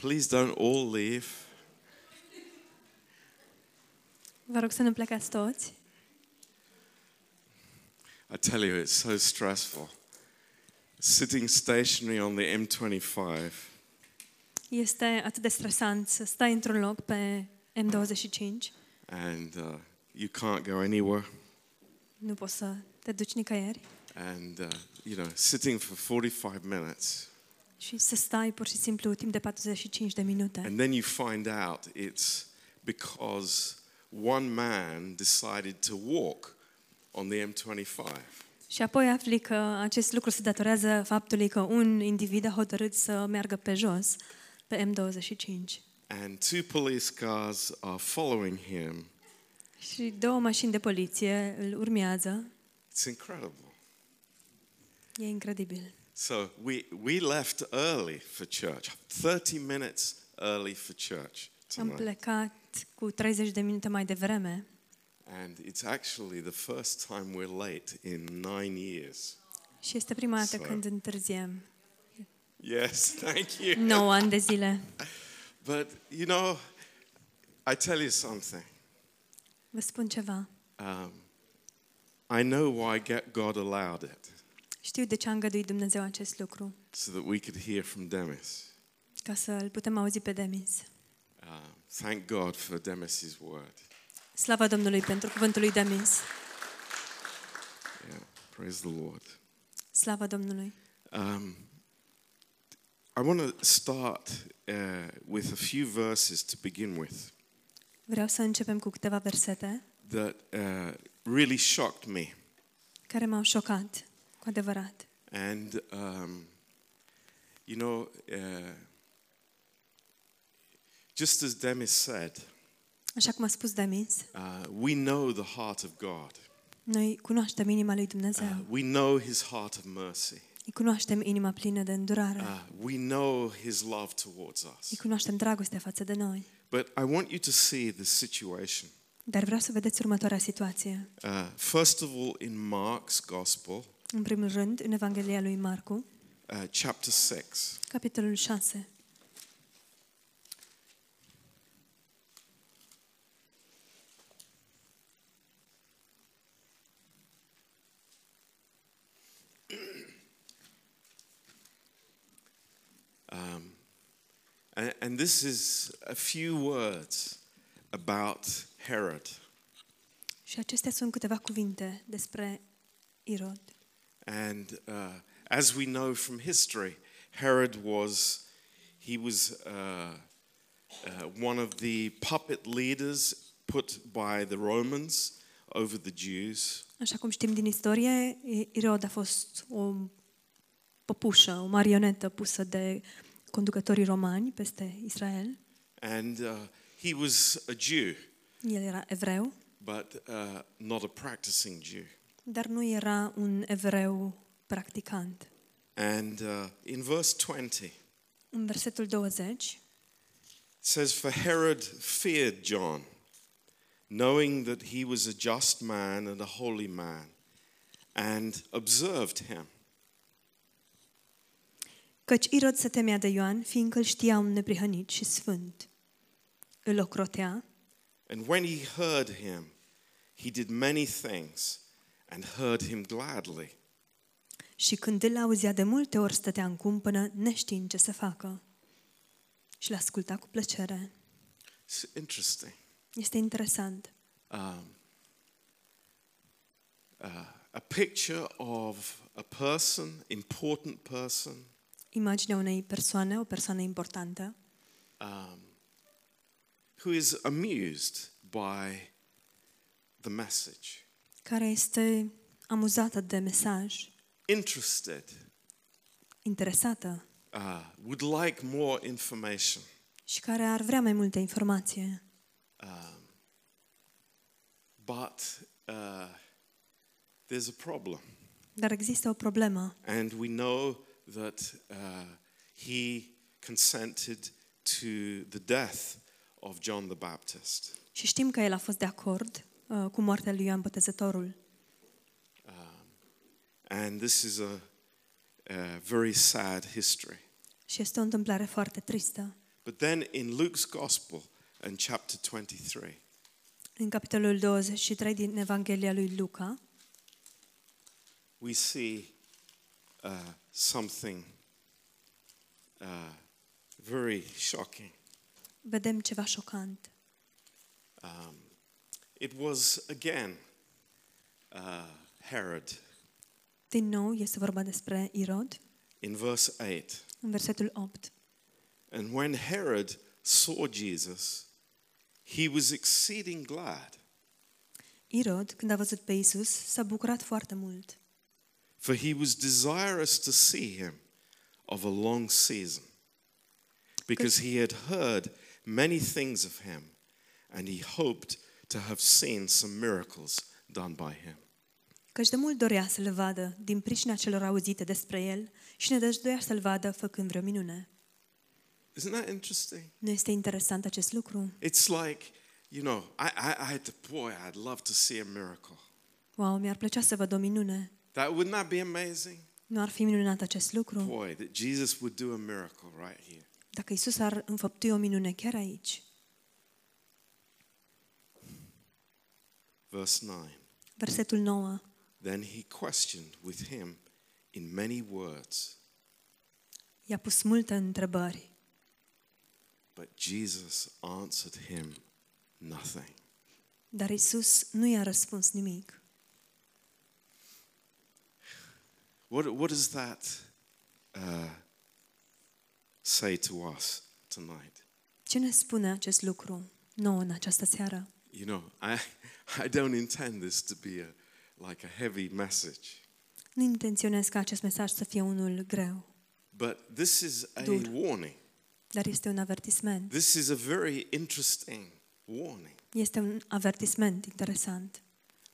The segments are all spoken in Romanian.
Please don't all leave. Vă rog să nu plecați toți. I tell you, it's so stressful. Sitting stationary on the M25. Este atât de stresant să stai într-un loc pe M25. And you can't go anywhere. Nu poți să te duci nicăieri. And you know, sitting for 45 minutes. Și să stai pur și simplu timp de 45 de minute. And then you find out it's because one man decided to walk on the M25. Și apoi afli că acest lucru se datorează faptului că un individ a hotărât să meargă pe jos, pe M25. And two police cars are following him. Și două mașini de poliție îl urmează. It's incredible. E incredibil. So we left early for church. 30 minutes early for church tonight. Am plecat cu 30 de minute mai devreme. And it's actually the first time we're late in 9 years. Și este prima dată când întârziem. Yes, thank you. 9 ani de zile. But you know, I tell you something. Vă spun ceva. I know why God allowed it. Știu de ce a îngăduit Dumnezeu acest lucru. So that we could hear from Demis. Ca să îl putem auzi pe Demis. Thank God for Demis's word. Slava Domnului pentru cuvântul lui Demis. Yeah, praise the Lord. Slava Domnului. I want to start with a few verses to begin with. Vreau să începem cu câteva versete. That really shocked me. Care m-au șocat, cu adevărat. And you know, just as Demis said. Așa cum a spus Demis. We know the heart of God. Noi cunoaștem inima lui Dumnezeu. We know his heart of mercy. Îi cunoaștem inima plină de îndurare. We know his love towards us. Îi cunoaștem dragostea față de noi. But I want you to see the situation. Dar vreau să vedeți următoarea situație. First of all, in Mark's Gospel. În primul rând, în Evanghelia lui Marcu. Chapter 6. Capitolul 6. And this is a few words about Herod. Și acestea sunt câteva cuvinte despre Irod. And as we know from history, Herod was one of the puppet leaders put by the Romans over the Jews. Așa cum știm din istorie, Irod a fost o păpușă, o marionetă pusă de conducătorii romani peste Israel. And he was a Jew. El era evreu. But not a practicing Jew. Dar nu era un evreu practicant. And in verse 20. În versetul 20. It says, for Herod feared John, knowing that he was a just man and a holy man, and observed him. Căci Irod se temea de Ioan, fiindcă îl știa un neprihănit și sfânt. Îl ocrotea. And when he heard him, he did many things and heard him gladly. Și când îl auzea de multe ori, stătea în cumpănă, neștiind ce să facă. Și l-asculta cu plăcere. It's interesting. Este interesant. A picture of a person, important person. Imaginea unei persoane, o persoană importantă. Who is amused by the message. Care este amuzată de mesaj. Interested. Interesată. Would like more information. Și care ar vrea mai multă informație. But there's a problem. Dar există o problemă. And we know that he consented to the death of John the Baptist. Și știm că el a fost de acord cu moartea lui Ioan Botezătorul. And this is a very sad history. Și este o întâmplare foarte tristă. But then in Luke's Gospel in chapter 23. În capitolul 23 din Evanghelia lui Luca, we see something very shocking. Vedem ceva șocant. It was again Herod. Din nou este vorba despre Irod. In verse 8. În versetul 8. And when Herod saw Jesus, he was exceeding glad. Irod, când a văzut pe Isus, s-a bucurat foarte mult. For he was desirous to see him of a long season, because he had heard many things of him, and he hoped to have seen some miracles done by him. Căci de mult dorea să-l vadă din pricina celor auzite despre el și nedăjduia să-l vadă făcând vreo minune. Isn't that interesting? Nu este interesant acest lucru? It's like, you know, I'd love to see a miracle. Wow, mi-ar plăcea să văd o minune. Wouldn't that be amazing? Nu ar fi minunat acest lucru? Boy, that Jesus would do a miracle right here. Dacă Isus ar înfăptui o minune chiar aici. Verse 9. Versetul 9. Then he questioned with him in many words. I-a pus multe întrebări. But Jesus answered him nothing. Dar Isus nu i-a răspuns nimic. What does that say to us tonight? Ce ne spune acest lucru nouă în această seară? You know, I don't intend this to be a heavy message. Nu intenționez ca acest mesaj să fie unul greu. But this is a warning. Dar este un avertisment. This is a very interesting warning. Este un avertisment interesant.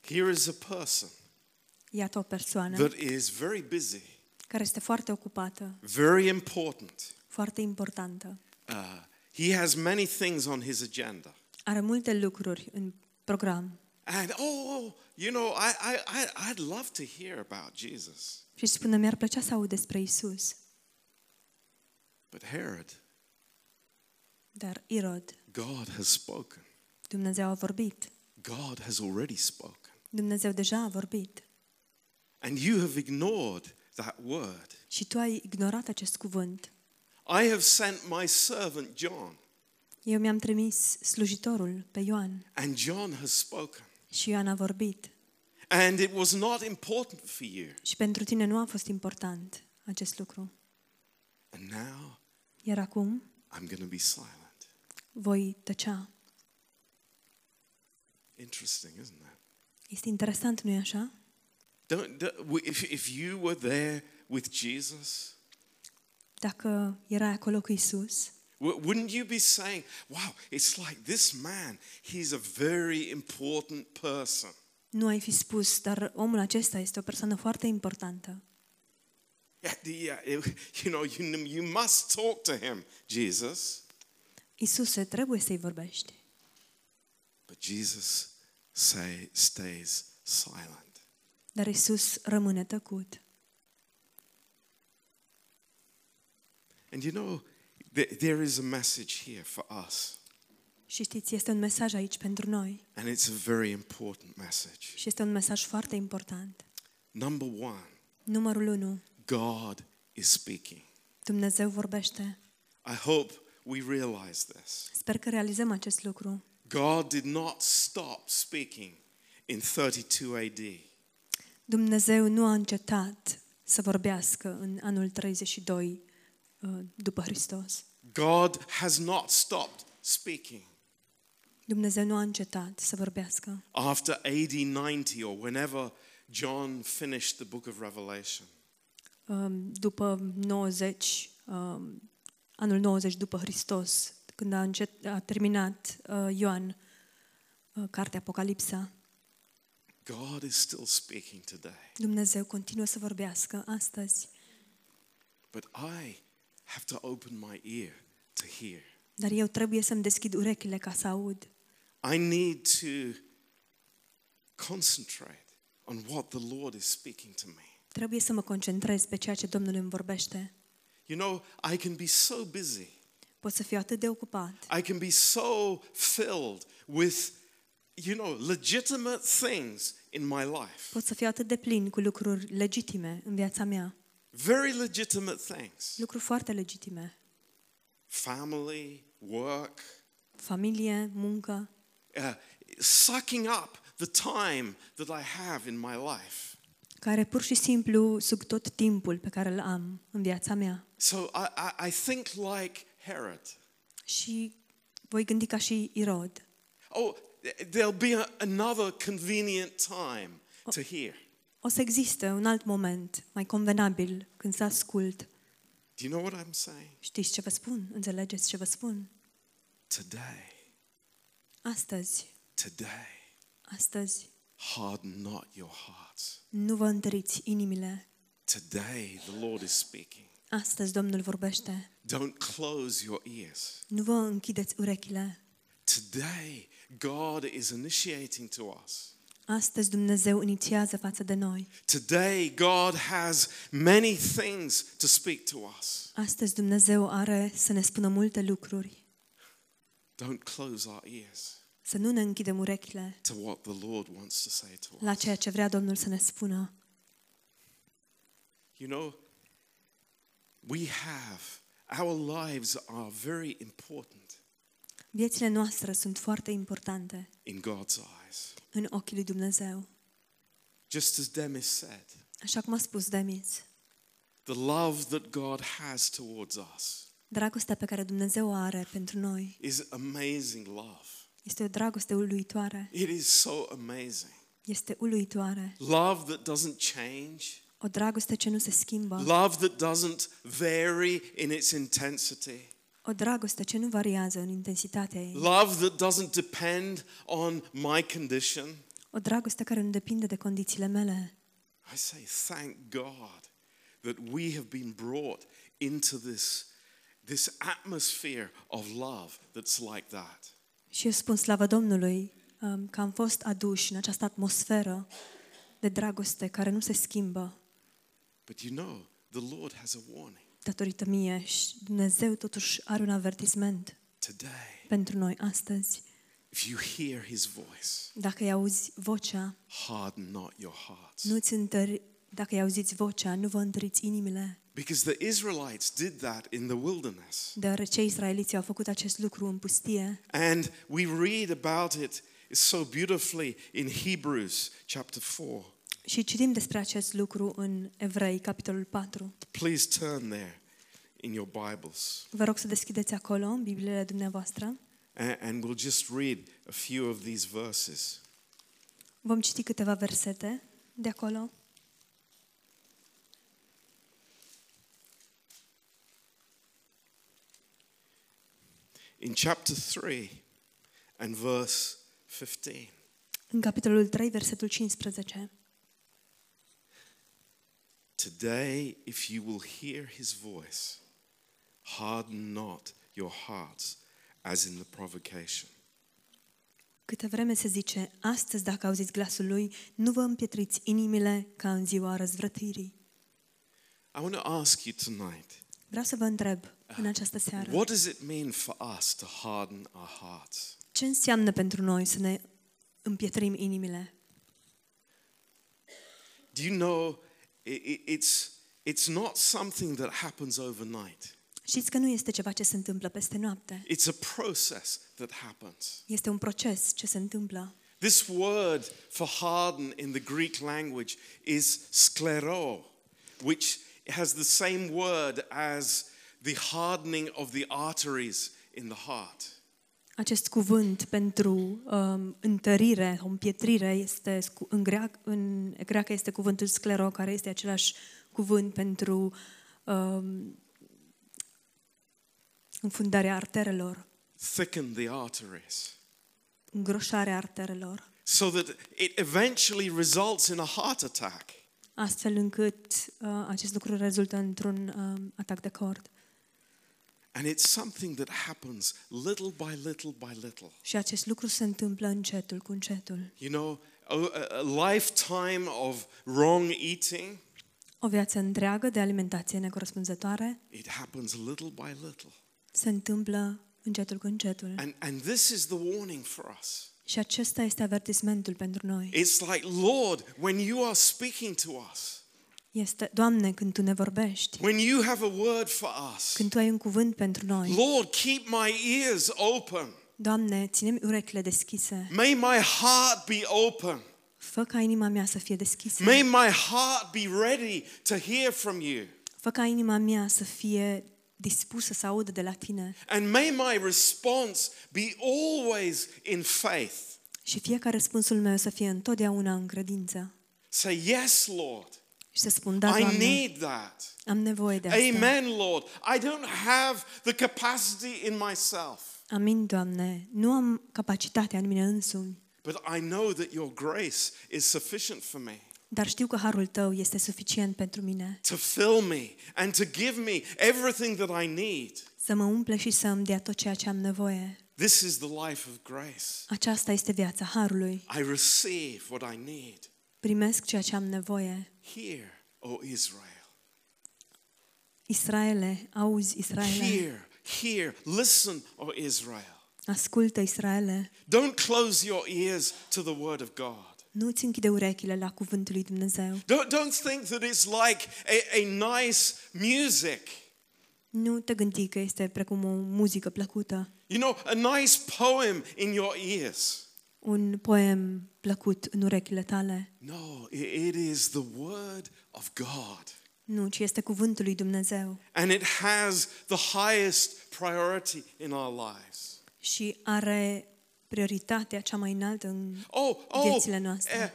Here is a person. Iată o persoană. That is very busy. Care este foarte ocupată. Very important. Foarte importantă. He has many things on his agenda. Are multe lucruri în program. And I'd love to hear about Jesus. Și spune, mi-ar plăcea să aud despre Isus. But Herod. Dar Irod. God has spoken. Dumnezeu a vorbit. God has already spoken. Dumnezeu deja a vorbit. And you have ignored that word. Și tu ai ignorat acest cuvânt. I have sent my servant John. Eu mi-am trimis slujitorul pe Ioan. And John has spoken. Și Ioan a vorbit. And it was not important for you. Și pentru tine nu a fost important acest lucru. And now, iar acum, I'm going to be silent. Voi tăcea. Interesting, isn't it? Este interesant, nu-i așa? If you were there with Jesus, dacă erai acolo cu Isus, wouldn't you be saying, wow, it's like this man, he's a very important person. Nu ai fi spus, dar omul acesta este o persoană foarte importantă. Yeah, you must talk to him, Jesus. Isuse, trebuie să-i vorbești. But Jesus stays silent. Dar Isus rămâne tăcut. And you know, there is a message here for us. Și știți, este un mesaj aici pentru noi. And it's a very important message. Și este un mesaj foarte important. Numărul 1. God is speaking. Dumnezeu vorbește. I hope we realize this. Sper că realizăm acest lucru. God did not stop speaking in 32 AD. Dumnezeu nu a încetat să vorbească în anul 32 după Hristos. God has not stopped speaking. Dumnezeu nu a încetat să vorbească. After AD 90 or whenever John finished the book of Revelation. După 90, anul 90 după Hristos, când a terminat Ioan cartea Apocalipsa. God is still speaking today. Dumnezeu continuă să vorbească astăzi. But I have to open my ear to hear. Dar eu trebuie să-mi deschid urechile ca să aud. I need to concentrate on what the Lord is speaking to me. Trebuie să mă concentrez pe ceea ce Domnul îmi vorbește. You know, I can be so busy. Pot să fiu atât de ocupat. I can be so filled with, you know, legitimate things in my life. Pot să fiu atât de plin cu lucruri legitime în viața mea. Very legitimate things. Lucruri foarte legitime. Family, work. Familie, muncă. Sucking up the time that I have in my life. Care pur și simplu sug tot timpul pe care îl am în viața mea. So I think like Herod. Și voi gândi ca și Irod. Oh, there'll be another convenient time to hear. O să existe un alt moment mai convenabil când să ascult. Do you know what I'm saying? Știți ce vă spun? Înțelegeți ce vă spun? Today. Astăzi. Today. Astăzi. Harden not your hearts. Nu vă întăriți inimile. Today the Lord is speaking. Astăzi Domnul vorbește. Don't close your ears. Nu vă închideți urechile. Today God is initiating to us. Astăzi Dumnezeu inițiază față de noi. Today God has many things to speak to us. Astăzi Dumnezeu are să ne spună multe lucruri. Don't close our ears. Să nu ne închidem urechile la ceea ce vrea Domnul să ne spună. You know, we have, our lives are very important. Viețile noastre sunt foarte importante in God's eyes. În ochii lui Dumnezeu. Just as Demis said. Așa cum a spus Demis. The love that God has towards us. Dragostea pe care Dumnezeu o are pentru noi. Is amazing love. Este o dragoste uluitoare. It is so amazing. Este uluitoare. Love that doesn't change. O dragoste ce nu se schimbă. Love that doesn't vary in its intensity. O dragoste ce nu variază în intensitatea ei. Love that doesn't depend on my condition. O dragoste care nu depinde de condițiile mele. I say thank God that we have been brought into this atmosphere of love that's like that. Și eu spun slavă Domnului că am fost aduși în această atmosferă de dragoste care nu se schimbă. But you know, the Lord has a warning. Datorită mie, Dumnezeu totuși are un avertisment pentru noi astăzi. If you hear His voice, dacă îi auzi vocea, harden not your hearts. Dacă îi auziți vocea, nu vă întăriți inimile. Because the Israelites did that in the wilderness. Deoarece israeliții au făcut acest lucru în pustie. And we read about it so beautifully in Hebrews chapter 4. Și citim despre acest lucru în Evrei capitolul 4. Please turn there in your Bibles. Vă rog să deschideți acolo în Bibliile dumneavoastră. And we'll just read a few of these verses. Vom citi câteva versete de acolo. In chapter 3 and verse 15. În capitolul 3 versetul 15. Today if you will hear his voice, harden not your hearts as in the provocation. Câtă vreme se zice, astăzi dacă auziți glasul lui, nu vă împietriți inimile ca în ziua răzvrătirii. I want to ask you tonight. Vreau să vă întreb în această seară. What does it mean for us to harden our hearts? Ce înseamnă pentru noi să ne împietrim inimile? Do you know it's not something that happens overnight. Știți că nu este ceva ce se întâmplă peste noapte. It's a process that happens. Este un proces ce se întâmplă. This word for harden in the Greek language is sclero, which has the same word as the hardening of the arteries in the heart. Acest cuvânt pentru întărire, împietrire este în greacă este cuvântul sclero, care este același cuvânt pentru înfundarea arterelor. Thicken the arteries. Îngroșarea arterelor. So that it eventually results in a heart attack. Astfel încât acest lucru rezultă într-un atac de cord. And it's something that happens little by little by little. Și acest lucru se întâmplă încetul cu încetul. You know, a lifetime of wrong eating. O viață întreagă de alimentație necorespunzătoare. It happens little by little. se întâmplă încetul cu încetul. And this is the warning for us. Și acesta este avertismentul pentru noi. It's like, Lord, when you are speaking to us. Este, Doamne, când tu ne vorbești. When you have a word for us. Când tu ai un cuvânt pentru noi. Lord, keep my ears open. Doamne, ține-mi urechile deschise. May my heart be open. Fă ca inima mea să fie deschisă. May my heart be ready to hear from you. Fă ca inima mea să fie dispusă să audă de la tine. And may my response be always in faith. Și fie ca răspunsul meu să fie întotdeauna în credință. Say yes, Lord. Și să spun, da, Doamne, I need that. Am nevoie de asta. Amen, Lord. I don't have the capacity in myself. Amin, Doamne. Nu am capacitatea în mine însumi. But I know that your grace is sufficient for me. Dar știu că harul tău este suficient pentru mine. To fill me and to give me everything that I need. Să mă umple și să îmi dea tot ceea ce am nevoie. This is the life of grace. Aceasta este viața harului. I receive what I need. Primesc ceea ce am nevoie. Hear, O Israel. Israele, auzi, Israele. Hear, listen, O Israel. Ascultă, Israele. Don't close your ears to the word of God. Nu ți închide urechile la cuvântul lui Dumnezeu. Don't think that it's like a nice music. Nu te gândi că este precum o muzică plăcută. You know, a nice poem in your ears. Un poem plăcut în urechile tale. No, it is the word of God. Nu, ci este cuvântul lui Dumnezeu. And it has the highest priority in our lives. Și are prioritatea cea mai înaltă în viețile noastre.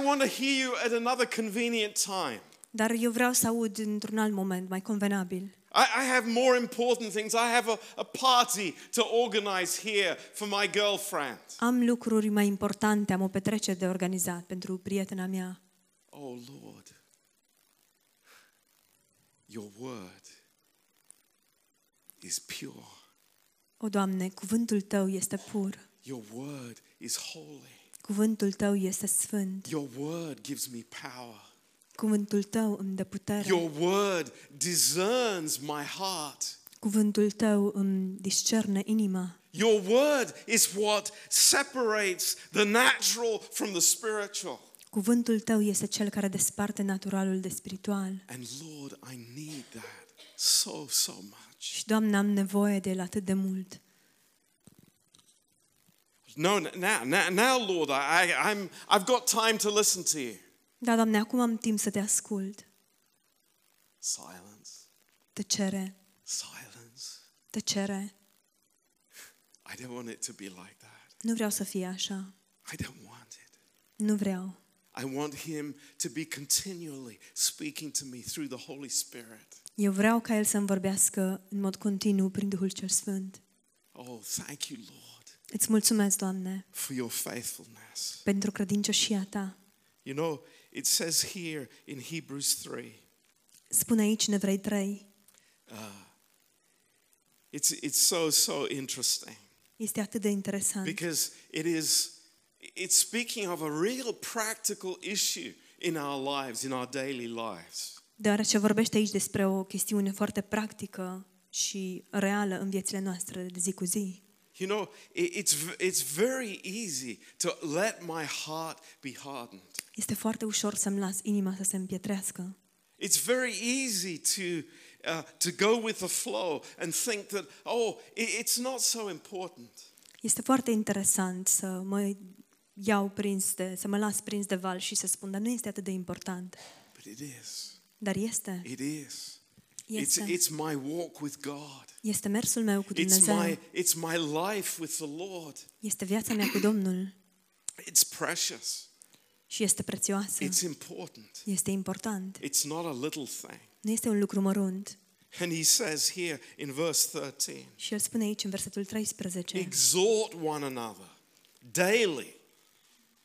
I want to hear you at another convenient time. Dar eu vreau să aud într-un alt moment mai convenabil. I have more important things. I have a party to organize here for my girlfriend. Am lucruri mai importante, am o petrecere de organizat pentru prietena mea. Oh Lord. Your word is pure. O, Doamne, cuvântul tău este pur. Your word is holy. Cuvântul tău este sfânt. Your word gives me power. Cuvântul tău îmi dă putere. Your word discerns my heart. Cuvântul tău îmi discerne inima. Your word is what separates the natural from the spiritual. Cuvântul tău este cel care desparte naturalul de spiritual. And Lord, I need that so much. Și, Doamne, am nevoie de el atât de mult. Now, Lord, I've got time to listen to you. Da, Doamne, acum am timp să te ascult. Silence. Tăcere. Silence. Tăcere. I don't want it to be like that. Nu vreau să fie așa. I don't want it. Nu vreau. I want him to be continually speaking to me through the Holy Spirit. Eu vreau ca el să-mi vorbească în mod continuu prin Duhul cel Sfânt. Oh, thank you, Lord. Îți mulțumesc, Doamne, for your faithfulness. Pentru credincioșia ta. You know, it says here in Hebrews 3. Spune aici în Evrei 3. It's so interesting. Este atât de interesant. Because it's speaking of a real practical issue in our lives, in our daily lives. Deoarece vorbește aici despre o chestiune foarte practică și reală în viețile noastre de zi cu zi. You know, it's very easy to let my heart be hardened. Este foarte ușor să-mi las inima să se împietrească. It's very easy to go with the flow and think that it's not so important. Este foarte interesant să mă să mă las prins de val și să spun, dar nu este atât de important. But it is. Dar este. It is. Este. It's my walk with God. Este mersul meu cu Dumnezeu. It's my life with the Lord. Este viața mea cu Domnul. It's precious. Și este prețioasă. It's important. Este important. It's not a little thing. Nu este un lucru mărunt. And he says here in verse 13. Și el spune aici în versetul 13. Exhort one another daily.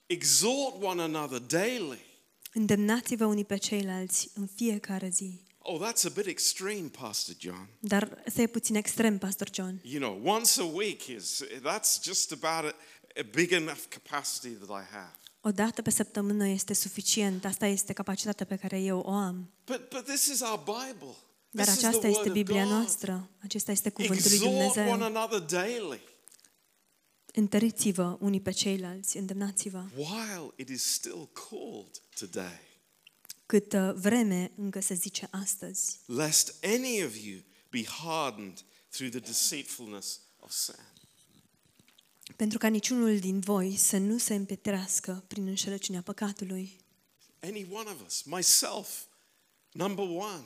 Exhort one another daily. Îndemnați-vă unii pe ceilalți în fiecare zi. Oh, that's a bit extreme, Pastor John. Dar asta e puțin extrem, Pastor John. You know, once a week that's just about a big enough capacity that I have. O dată pe săptămână este suficient. Asta este capacitatea pe care eu o am. But this is our Bible. Dar aceasta este Biblia noastră. Acesta este cuvântul lui Dumnezeu. Întăriți-vă unii pe ceilalți, îndemnați-vă. Câtă vreme încă se zice astăzi. Lest any of you be hardened through the deceitfulness of sin. Pentru ca niciunul din voi să nu se împietrească prin înșelăciunea păcatului. Any one of us, myself, number one.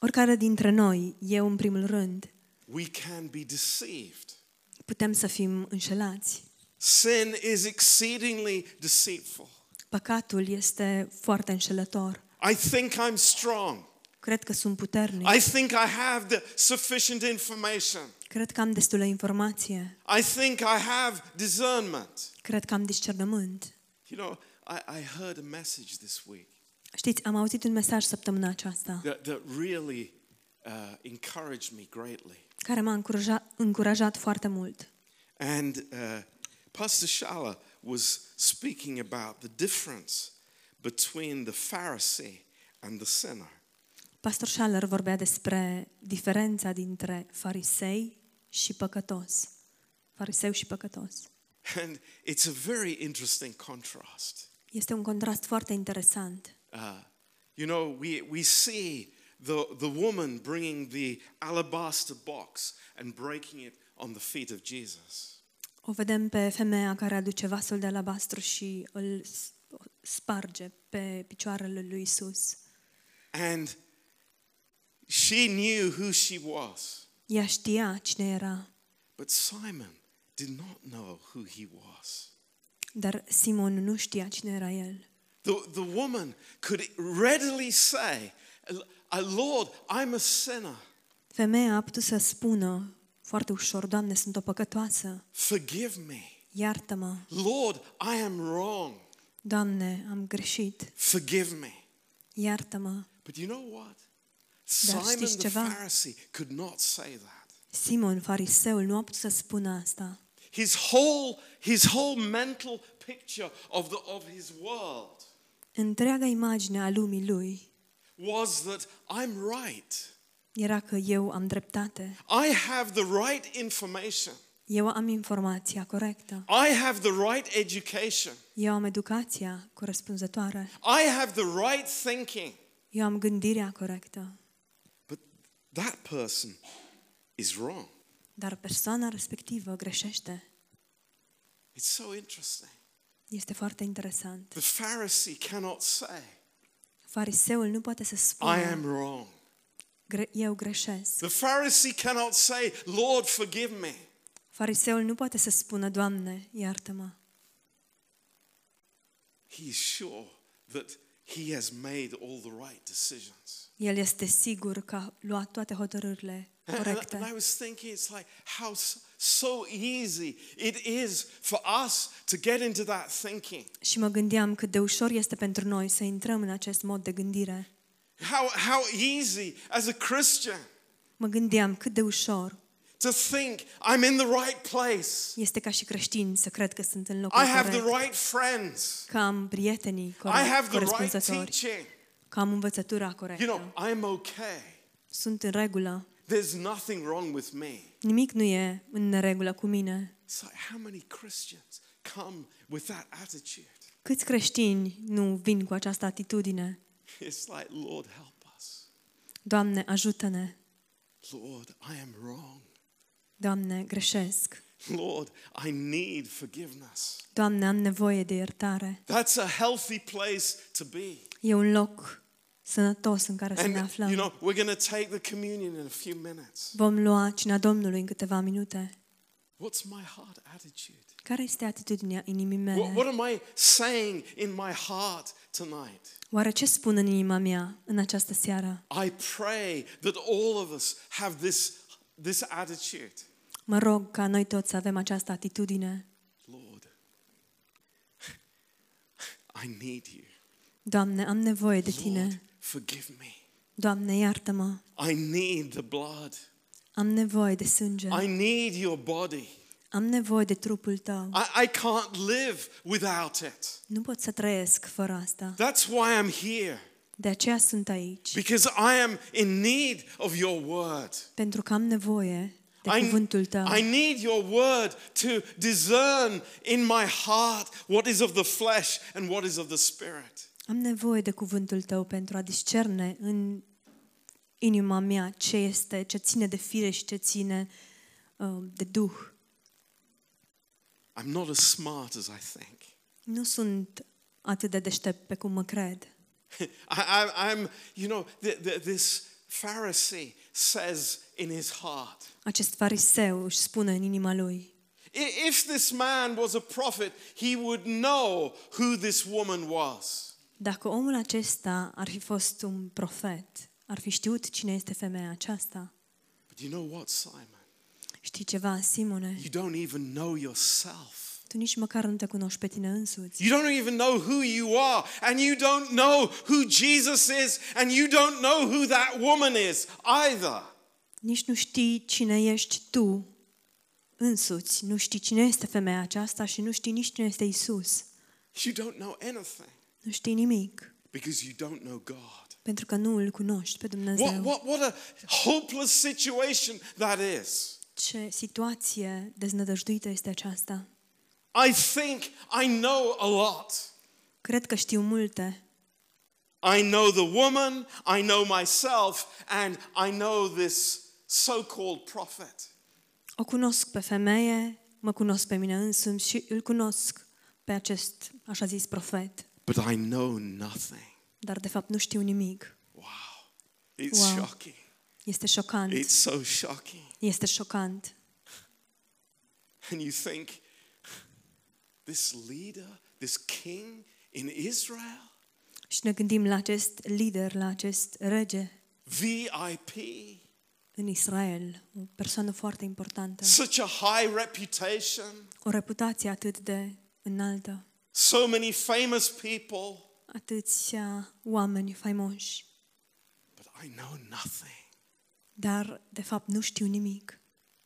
Oricare dintre noi, eu în primul rând, putem să fim înșelați. Sin is exceedingly deceitful. Păcatul este foarte înșelător. I think I'm strong. Cred că sunt puternic. I think I have the sufficient information. Cred că am destulă informație. I think I have discernment. Cred că am discernământ. You know, I heard a message this week. Știți, am auzit un mesaj săptămâna aceasta care m-a încurajat foarte mult. And Pastor Schaller was speaking about the difference between the Pharisee and the sinner. Pastor Schaller vorbea despre diferența dintre farisei și păcătos. Fariseu și păcătos. And it's a very interesting contrast. Este un contrast foarte interesant. You know, we see the woman bringing the alabaster box and breaking it on the feet of Jesus. O vedem pe femeia care aduce vasul de alabastru și îl sparge pe picioarele lui Isus. And she knew who she was. Ea știa cine era. But Simon did not know who he was. Dar Simon nu știa cine era el. The woman could readily say, Lord, I'm a sinner. Femeia a putut să spună foarte ușor, Doamne, sunt o păcătoasă. Forgive me. Iartă-mă. Lord, I am wrong. Doamne, am greșit. Forgive me. Iartă-mă. But you know what? Simon the Pharisee could not say that. Simon fariseul nu a putut să spună asta. His whole mental picture of his world. Întreaga imagine a lumii lui was that I'm right. Era că eu am dreptate. I have the right information. Eu am informația corectă. I have the right education. Eu am educația corespunzătoare. I have the right thinking. Eu am gândirea corectă. But that person is wrong. Dar persoana respectivă greșește. It's so interesting. Este foarte interesant. The Pharisee cannot say. Fariseul nu poate să spună. I am wrong. Eu greșesc. The Pharisee cannot say, Lord, forgive me. Fariseul nu poate să spună, Doamne, iartă-mă. He is sure that he has made all the right decisions. El este sigur că a luat toate hotărârile corecte. And I was thinking, it's like how so easy it is for us to get into that thinking. Și mă gândeam cât de ușor este pentru noi să intrăm în acest mod de gândire. How easy as a Christian. Mă gândeam cât de ușor. To think I'm in the right place. Este ca și creștin să cred că sunt în locul corect. I have the right friends. Că am prietenii corespunzători. Că am învățătura corectă. You know, I'm okay. Sunt în regulă. There's nothing wrong with me. Nimic nu e în neregulă cu mine. So how many Christians come with that attitude? Câți creștini nu vin cu această atitudine? It's like, Lord, help us. Doamne, ajută-ne. Lord, I am wrong. Doamne, greșesc. Lord, I need forgiveness. Doamne, am nevoie de iertare. That's a healthy place to be. E un loc sănătos în care să ne aflăm. You know, we're going to take the communion in a few minutes. Vom lua cina Domnului în câteva minute. What's my heart attitude? Care este atitudinea inimii mele? What am I saying in my heart tonight? Oare ce spun în inima mea în această seară? I pray that all of us have this attitude. Mă rog ca noi toți să avem această atitudine. Lord, I need you. Doamne, am nevoie de tine. Lord, forgive me. Doamne, iartă-mă. I need the blood. Am nevoie de sânge. I need your body. Am nevoie de trupul tău. I can't live without it. Nu pot să trăiesc fără asta. That's why I'm here. De aceea sunt aici. Because I am in need of your word. Pentru că am nevoie de cuvântul tău. I need your word to discern in my heart what is of the flesh and what is of the spirit. Am nevoie de cuvântul tău pentru a discerne în inima mea ce este, ce ține de fire și ce ține de duh. I'm not as smart as I think. Nu sunt atât de deștept pe cum mă cred. I'm, you know, this Pharisee says in his heart. Acest fariseu își spune în inima lui. If this man was a prophet, he would know who this woman was. Dacă omul acesta ar fi fost un profet, ar fi știut cine este femeia aceasta. But you know what, Simon? Știi ceva, Simone? You don't even know yourself. Tu nici măcar nu te cunoști pe tine însuți. You don't even know who you are, and you don't know who Jesus is, and you don't know who that woman is either. Nici nu știi cine ești tu însuți, nu știi cine este femeia aceasta și nu știi nici cine este Isus. You don't know anything. Nu știi nimic. Because you don't know God. Pentru că nu îl cunoști pe Dumnezeu. What a hopeless situation that is. Ce situație deznădăjduită este aceasta. I think I know a lot. Cred că știu multe. I know the woman, I know myself, and I know this so-called prophet. O cunosc pe femeie, mă cunosc pe mine însumi și îl cunosc pe acest așa zis profet. But I know nothing. Dar de fapt nu știu nimic. Wow. It's shocking. Este șocant. It's so shocking. Este șocant. And you think this leader, this king in Israel. Și ne gândim la acest lider, la acest rege. VIP. În Israel, o persoană foarte importantă. Such a high reputation. O reputație atât de înaltă. So many famous people. Atâția oameni faimoși. But I know nothing. Dar de fapt nu știu nimic.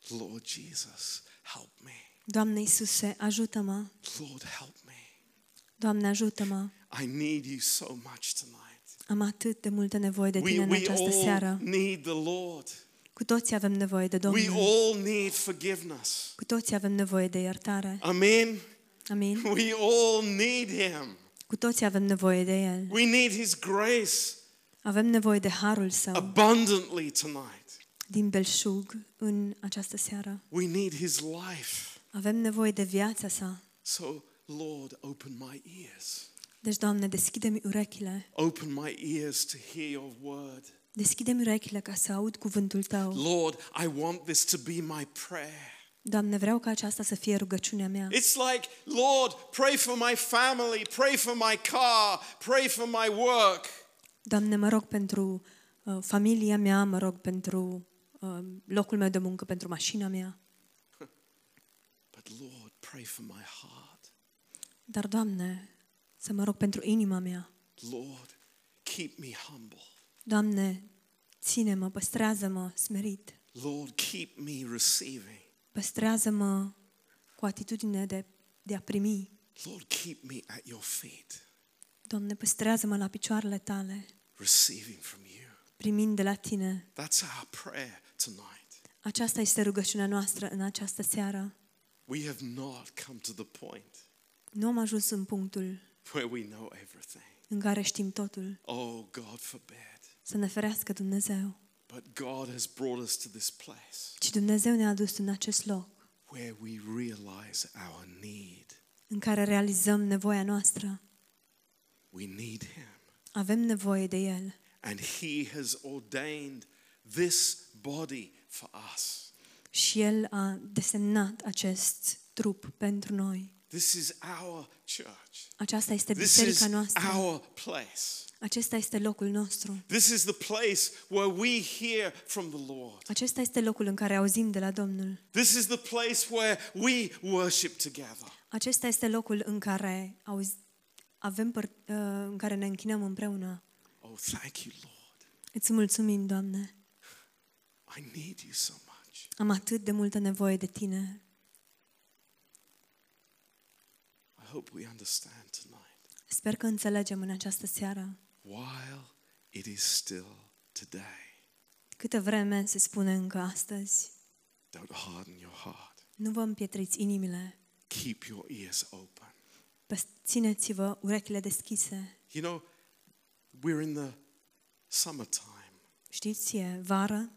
Lord Jesus, help me. Doamne Iisuse, ajută-mă. Lord, help me. Doamne, ajută-mă. I need you so much tonight. Am atât de multă nevoie de tine în această seară. We all need the Lord. Cu toții avem nevoie de Domnul. We all need forgiveness. Cu toții avem nevoie de iertare. Amen. Amen. We all need him. Cu toții avem nevoie de el. We need his grace. Avem nevoie de harul său. Abundantly tonight. Din belșug în această seară. We need his life. Avem nevoie de viața sa. So, Lord, open my ears. Deci, Doamne, deschide-mi urechile. Open my ears to hear your word. Deschide-mi urechile ca să aud cuvântul tău. Lord, I want this to be my prayer. Doamne, vreau ca aceasta să fie rugăciunea mea. It's like, Lord, pray for my family, pray for my car, pray for my work. Doamne, mă rog pentru familia mea, mă rog pentru locul meu de muncă, pentru mașina mea. Lord, pray for my heart. Dar Doamne, să mă rog pentru inima mea. Lord, keep me humble. Doamne, ține-mă, păstrează-mă smerit. Lord, keep me receiving. Păstrează-mă cu atitudine de a primi. Lord, keep me at your feet. Doamne, păstrează-mă la picioarele tale. Receiving from you. Primind de la tine. That's our prayer tonight. Aceasta este rugăciunea noastră în această seară. We have not come to the point. Nu am ajuns în punctul where we know everything. În care știm totul. Oh, God forbid. Să ne ferească Dumnezeu. But God has brought us to this place. Ci Dumnezeu ne-a adus în acest loc. Where we realize our need. În care realizăm nevoia noastră. We need him. Avem nevoie de el. And he has ordained this body for us. Și el a desemnat acest trup pentru noi. This is our church. Aceasta este biserica noastră. This is our place. Acesta este locul nostru. This is the place where we hear from the Lord. Acesta este locul în care auzim de la Domnul. This is the place where we worship together. Acesta este locul în care ne închinăm împreună. Oh, thank you, Lord. Îți mulțumim, Doamne. I need you so much. Am atât de multă nevoie de tine. Sper că înțelegem în această seară. It is still today. Câtă vreme se spune încă astăzi. Don't harden your heart. Nu vă împietriți inimile. Keep your ears open. Țineți-vă urechile deschise. You know, we're in the summertime. Știți, e vară.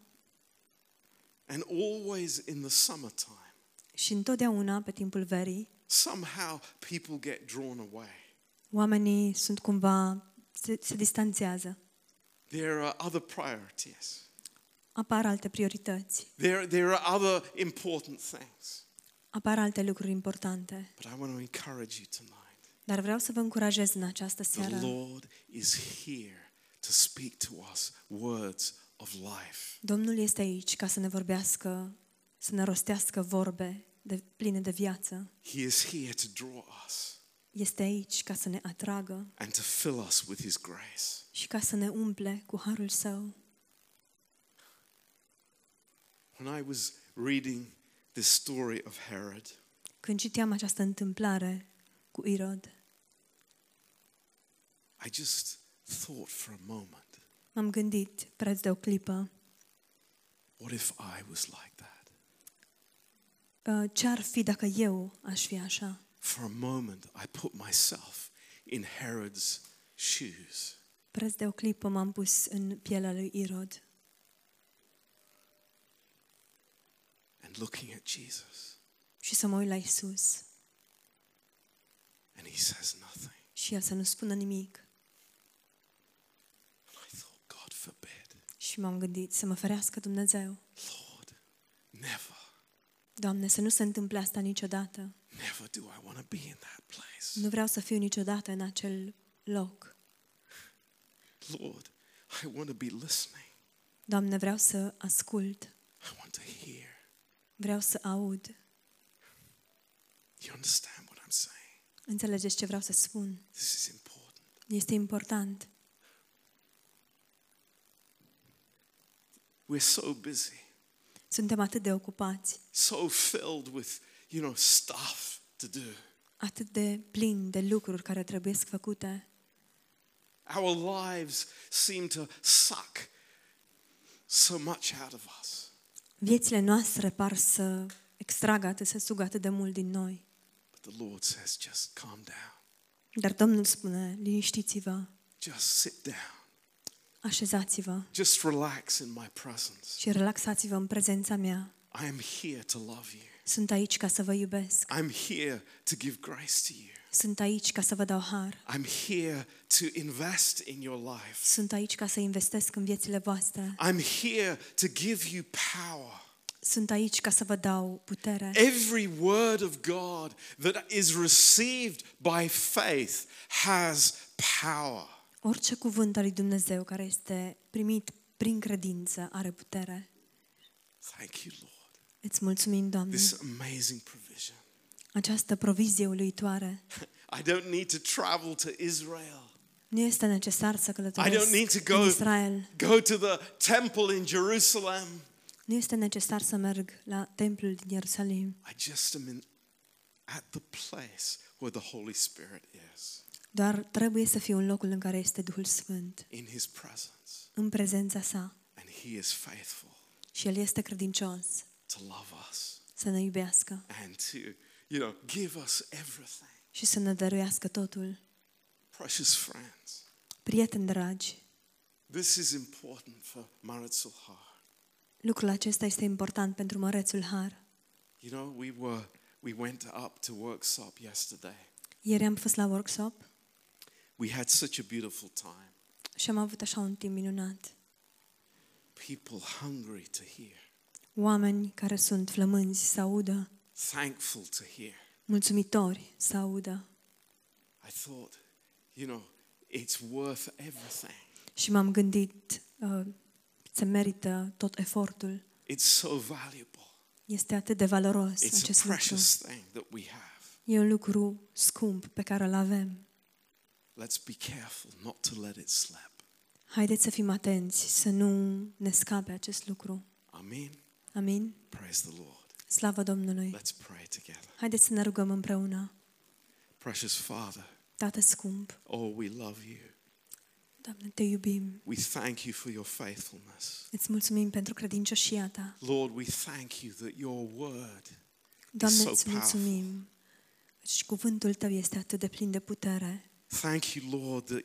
And always in the summertime. Și întotdeauna pe timpul verii. Somehow people get drawn away. Oamenii sunt cumva se distanțează. There are other priorities. Apar alte priorități. There are other important things. Apar alte lucruri importante. But I want to encourage you tonight. Dar vreau să vă încurajez în această seară. The Lord is here to speak to us words of life. Domnul este aici ca să ne vorbească, să ne rostească vorbe pline de viață. He is here to draw us. Este aici ca să ne atragă. And to fill us with His grace. Și ca să ne umple cu harul său. When I was reading this story of Herod, când citeam această întâmplare cu Irod, I just thought for a moment. M-am gândit preț de o clipă. What if I was like that? Ce ar fi dacă eu aș fi așa? For a moment I put myself in Herod's shoes. Preț de o clipă m-am pus în pielea lui Irod. And looking at Jesus. Și să mă uit la Isus. And he says nothing. Și el să nu spună nimic. And I thought, God forbid. Și m-am gândit să mă ferească Dumnezeu. Lord, never. Doamne, să nu se întâmple asta niciodată. Never do I want to be in that place. Nu vreau să fiu niciodată în acel loc. Lord, I want to be listening. Doamne, vreau să ascult. I want to hear. Vreau să aud. You understand what I'm saying? Înțelegeți ce vreau să spun? This is important. Este important. We're so busy. Suntem atât de ocupați. So filled with, you know, stuff to do. Atât de plin de lucruri care trebuie făcute. Our lives seem to suck so much out of us. Viețile noastre par să extragă atât, să sugă atât de mult din noi. But the Lord says, just calm down. Dar Domnul spune, liniștiți-vă. Just sit down. Așezați-vă. Just relax in my presence. Și relaxați-vă în prezența mea. I am here to love you. Sunt aici ca să vă iubesc. I'm here to give grace to you. Sunt aici ca să vă dau har. I'm here to invest in your life. Sunt aici ca să investesc în viețile voastre. I'm here to give you power. Sunt aici ca să vă dau putere. Every word of God that is received by faith has power. Orice cuvânt al lui Dumnezeu care este primit prin credință are putere. Thank you, Lord. Îți mulțumim, Doamne. This amazing provision. Această provizie uluitoare. I don't need to travel to Israel. Nu este necesar să călătoresc în Israel. Go to the temple in Jerusalem. Nu este necesar să merg la templul din Ierusalim. I just am at the place where the Holy Spirit is. Doar trebuie să fiu în locul în care este Duhul Sfânt. In His presence. În prezența sa. And He is faithful. Și el este credincios. To love us. Să ne iubească. And to, you know, give us everything. Și să ne dăruiască totul. Precious friends. Prieteni dragi. This is important for Maritzulhar. Lucrul acesta este important pentru Maritzulhar. You know, we went up to workshop yesterday. Ieri am fost la workshop. We had such a beautiful time. Și am avut așa un timp minunat. People hungry to hear. Oameni care sunt flămânzi să audă. Thankful to hear. Mulțumitori să audă. I thought, you know, it's worth everything. Și m-am gândit, se merită tot efortul. It's so valuable. Este atât de valoros acest lucru. It's a precious thing that we have. E un lucru scump pe care îl avem. Let's be careful not to let it slip. Haideți să fim atenți să nu ne scape acest lucru. Amen. Amen. Praise the Lord. Slavă Domnului. Let's pray together. Haideți să ne rugăm împreună. Precious Father. Tată scump. Oh, we love you. Doamne, te iubim. We thank you for your faithfulness. Îți mulțumim pentru credincioșia ta. Lord, we thank you that your word is so powerful. Și cuvântul tău este atât de plin de putere. Thank you, Lord, that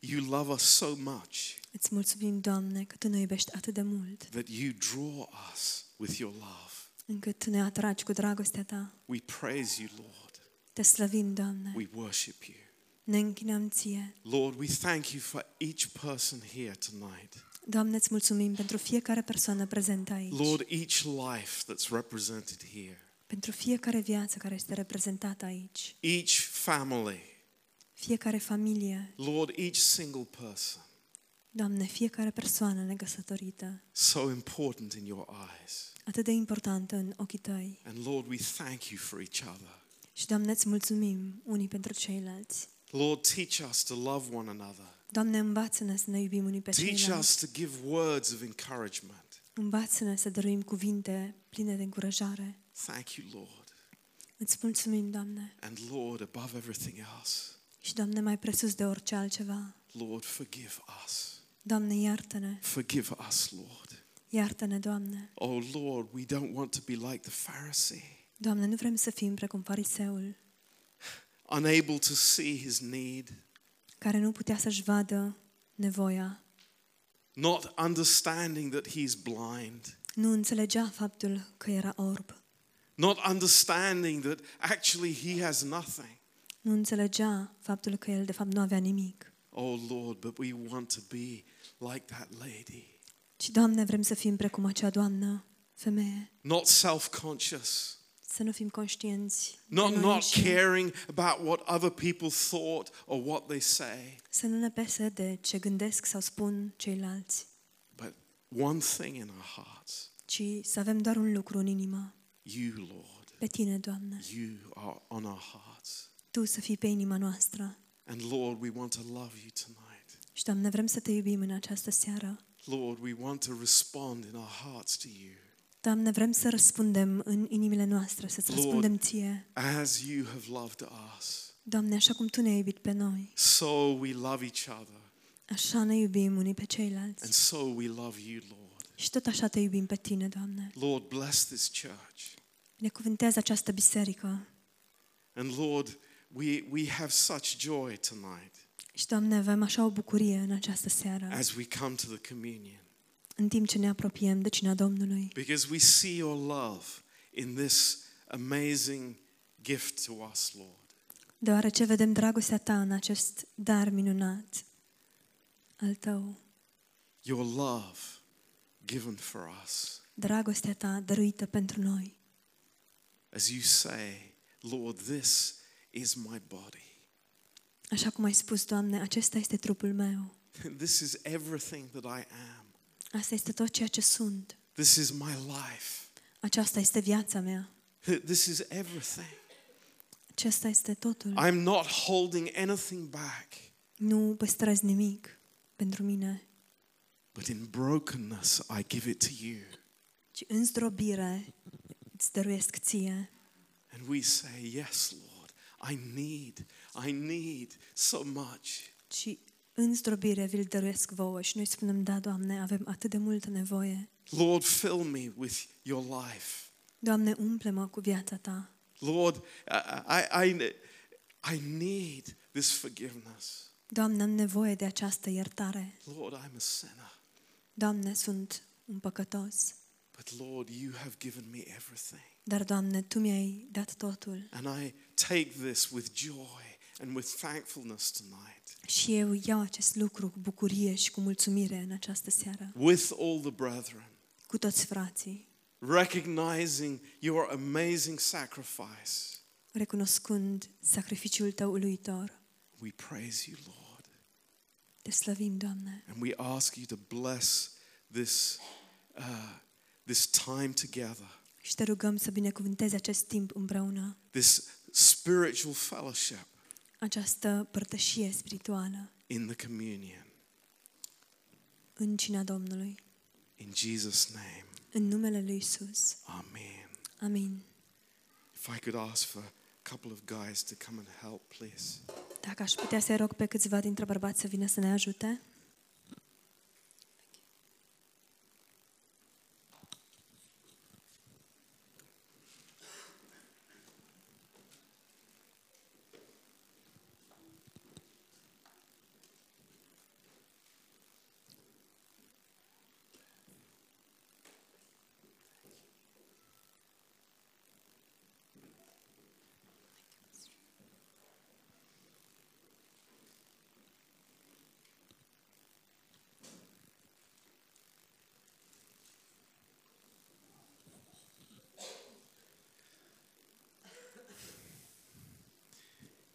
you love us so much. Îți mulțumim, Doamne, că tu ne iubești atât de mult. That you draw us with your love. Încât ne atragi cu dragostea ta. We praise you, Lord. Te slăvim, Doamne. We worship you. Ne închinăm ție. Lord, we thank you for each person here tonight. Doamne, îți mulțumim pentru fiecare persoană prezentă aici. Lord, each life that's represented here. Pentru fiecare viață care este reprezentată aici. Each family. Fiecare familie. Lord, each single person. Doamne, fiecare persoană necăsătorită. So important in your eyes. Atât de importantă în ochii tăi. And Lord, we thank you for each other. Și Doamne, îți mulțumim unii pentru ceilalți. Lord, teach us to love one another. Doamne, învață-ne să ne iubim unii pe ceilalți. Teach us to give words of encouragement. Învață-ne să dăruim cuvinte pline de încurajare. Thank you, Lord. Îți mulțumim, Doamne. And Lord, above everything else. Și Doamne, mai presus de orice altceva. Lord, forgive us. Doamne, iartă-ne. Forgive us, Lord. Iartă-ne, Doamne. Oh Lord, we don't want to be like the Pharisee. Doamne, nu vrem să fim precum fariseul. Unable to see his need. Care nu putea să-și vadă nevoia. Not understanding that he's blind. Nu înțelegea faptul că era orb. Not understanding that actually he has nothing. Nu înțelegea faptul că el de fapt nu avea nimic. Oh Lord, but we want to be like that lady. Și Doamne, vrem să fim precum acea doamnă, femeie. Not self-conscious. Să nu fim conștienți. Not caring about what other people thought or what they say. Să nu ne pese de ce gândesc sau spun ceilalți. But one thing in our hearts. Ci să avem doar un lucru în inimă. You, Lord. Pe tine, Doamne. You are on our hearts. Tu să fii pe inima noastră. And Lord, we want to love you tonight. Și Doamne, vrem să te iubim în această seară. Lord, we want to respond in our hearts to you. Doamne, vrem să răspundem în inimile noastre, să-ți răspundem ție. As you have loved us. Doamne, așa cum tu ne-ai iubit pe noi. So we love each other. Așa ne iubim unii pe ceilalți. And so we love you, Lord. Și tot așa te iubim pe tine, Doamne. Lord, bless this church. Binecuvântează această biserică. And Lord, we have such joy tonight. Și Doamne, avem așa o bucurie în această seară. As we come to the communion. În timp ce ne apropiem de cina Domnului. Because we see your love in this amazing gift to us, Lord. Deoarece vedem dragostea ta în acest dar minunat al tău. Your love given for us. Dragostea ta dăruită pentru noi. As you say, Lord, this is my body. Așa cum ai spus, Doamne, acesta este trupul meu. This is everything that I am. Asta este tot ceea ce sunt. This is my life. Aceasta este viața mea. This is everything. Acesta este totul. I'm not holding anything back. Nu păstrez nimic pentru mine. But in brokenness I give it to you. Ci în zdrobire îți dăruiesc ție. And we say, yes, Lord, I need so much. Ci în zdrobire vi-l dăruiesc vouă și noi spunem, da, Doamne, avem atât de multă nevoie. Lord, fill me with your life. Doamne, umple-mă cu viața ta. Lord, I need this forgiveness. Doamne, am nevoie de această iertare. Lord, I'm a sinner. Doamne, sunt un păcătos. But Lord, you have given me everything. Dar, Doamne, tu mi-ai dat totul. And I take this with joy and with thankfulness tonight. Și eu iau acest lucru cu bucurie și cu mulțumire în această seară. With all the brethren. Cu toți frații. Recognizing your amazing sacrifice. Recunoscând sacrificiul tău uluitor. We praise you, Lord. Te slăvim, Doamne. And we ask you to bless this time together. Și te rugăm să binecuvântezi acest timp împreună. This spiritual fellowship. Această părtășie spirituală. In the communion. În cina Domnului. In Jesus' name. În numele lui Isus. Amen. Amen. If I could ask for a couple of guys to come and help, please. Dacă aș putea să-i rog pe câțiva dintre bărbați să vină să ne ajute.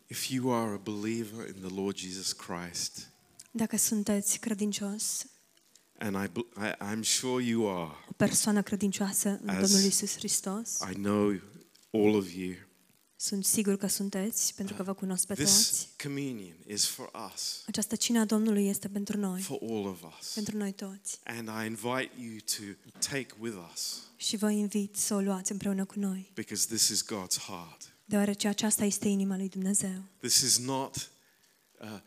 If you are a believer in the Lord Jesus Christ, dacă sunteți credincios, and I'm sure you are, o persoană credincioasă în Domnul Iisus Hristos, I know all of you. Sunt sigur că sunteți, pentru că vă cunosc pe toți. Această cină a Domnului este pentru noi. For all of us. Pentru noi toți. And I invite you to take with us. Și vă invit să o luați împreună cu noi. Because this is God's heart. Deoarece aceasta este inima lui Dumnezeu. This is not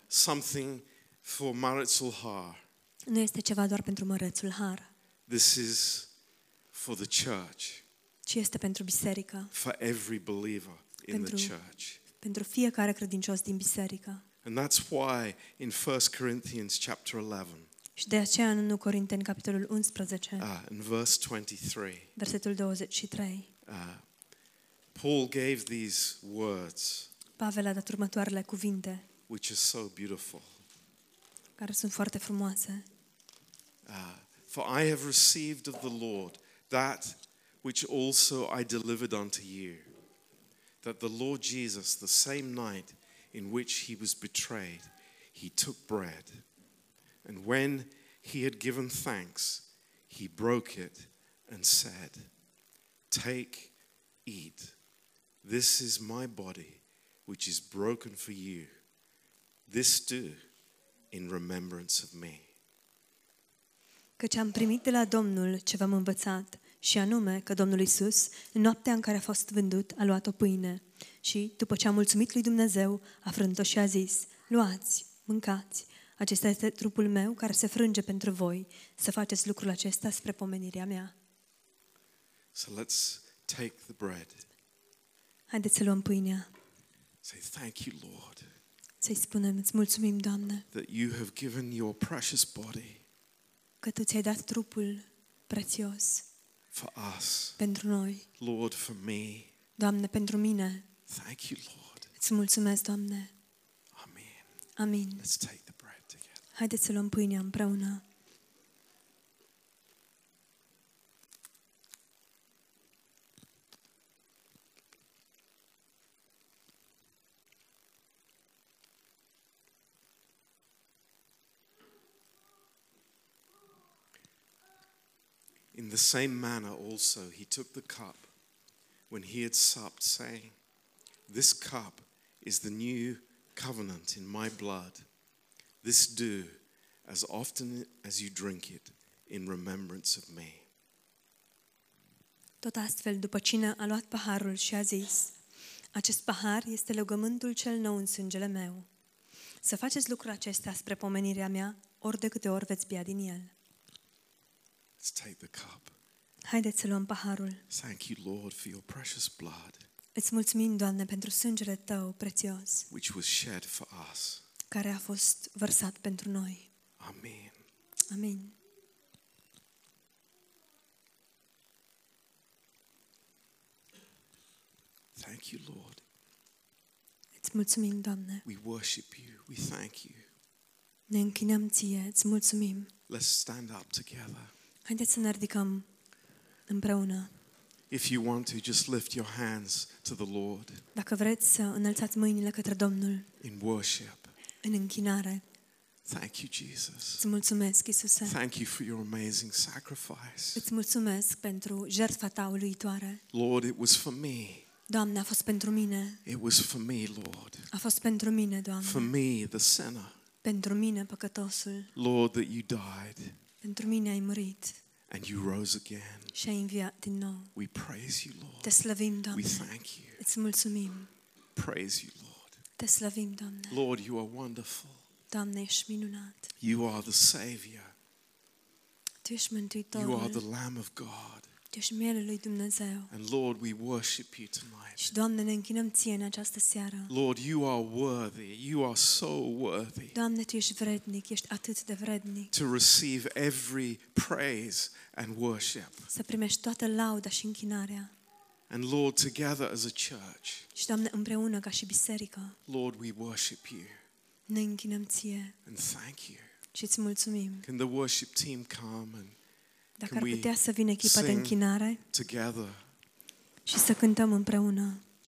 something for Maritzulhar. Nu este ceva doar pentru Maritzulhar. This is for the church. Ci este pentru biserică. For every believer in the church. Pentru fiecare credincios din biserică. And that's why in 1 Corinthians chapter 11. Și de aceea în 1 Corinteni capitolul 11. In verse 23. Versetul 23. Paul gave these words, Pavel a dat următoarele cuvinte, which are so beautiful, care sunt foarte frumoase. For I have received of the Lord that which also I delivered unto you, that the Lord Jesus, the same night in which he was betrayed, he took bread, and when he had given thanks, he broke it and said, "Take, eat. This is my body, which is broken for you. This do in remembrance of me." Căci am primit de la Domnul ce v-am învățat, și anume că Domnul Iisus, în noaptea în care a fost vândut, a luat o pâine și, după ce a mulțumit lui Dumnezeu, a frânt-o și a zis: "Luați, mâncați, acesta este trupul meu care se frânge pentru voi, să faceți lucrul acesta spre pomenirea mea." So let's take the bread. Haideți să luăm pâinea. Say thank you, Lord. Să-i spunem: îți mulțumim, Doamne. That you have given your precious body. Că tu ți-ai dat trupul prețios. For us. Pentru noi. Lord, for me. Doamne, pentru mine. Thank you, Lord. Îți mulțumesc, Doamne. Amen. Amin. Let's take the bread together. Haideți să luăm pâinea împreună. In the same manner also he took the cup when he had supped, saying, "This cup is the new covenant in my blood. This do as often as you drink it in remembrance of me." Tot astfel, după cină, a luat paharul și a zis: "Acest pahar este legământul cel nou în sângele meu. Să faceți lucrul acesta spre pomenirea mea, ori de câte ori veți bea din el." Let's take the cup. Haideți să luăm paharul. Thank you, Lord, for your precious blood. Îți mulțumim, Doamne, pentru sângele tău prețios, which was shed for us. Care a fost vărsat pentru noi. Amen. Amen. Thank you, Lord. Îți mulțumim, Doamne. We worship you. We thank you. Ne închinăm ție, îți mulțumim. Let's stand up together. Haideți să ne ridicăm împreună. If you want to, just lift your hands to the Lord. Dacă vreți să înălțați mâinile către Domnul. In worship. În închinare. Thank you, Jesus. Îți mulțumesc, Iisuse. Thank you for your amazing sacrifice. Îți mulțumesc pentru jertfa ta uluitoare. Lord, it was for me. Doamne, a fost pentru mine. It was for me, Lord. A fost pentru mine, Doamne. For me, the sinner. Pentru mine, păcătosul. Lord, that you died. Pentru mine ai murit. And you rose again. Și ai înviat din nou. We praise you, Lord. Te slăvim, Doamne. We thank you. Îți mulțumim. Praise you, Lord. Te slăvim, Doamne. Lord, you are wonderful. Doamne, ești minunat. You are the Savior. Tu ești Mântuitorul. You are the Lamb of God. Tu ești Mielul lui Dumnezeu. And Lord, we worship you tonight. Și Doamne, ne închinăm ție în această seară. Lord, you are worthy. You are so worthy. Doamne, tu ești vrednic, ești atât de vrednic. To receive every praise and worship. Să primești toată lauda și închinarea. And Lord, together as a church. Și Doamne, împreună ca și biserică. Lord, we worship you. Ne închinăm ție. And thank you. Și îți mulțumim. Can the worship team come and dacă ar putea să vină echipa de închinare și să cântăm împreună.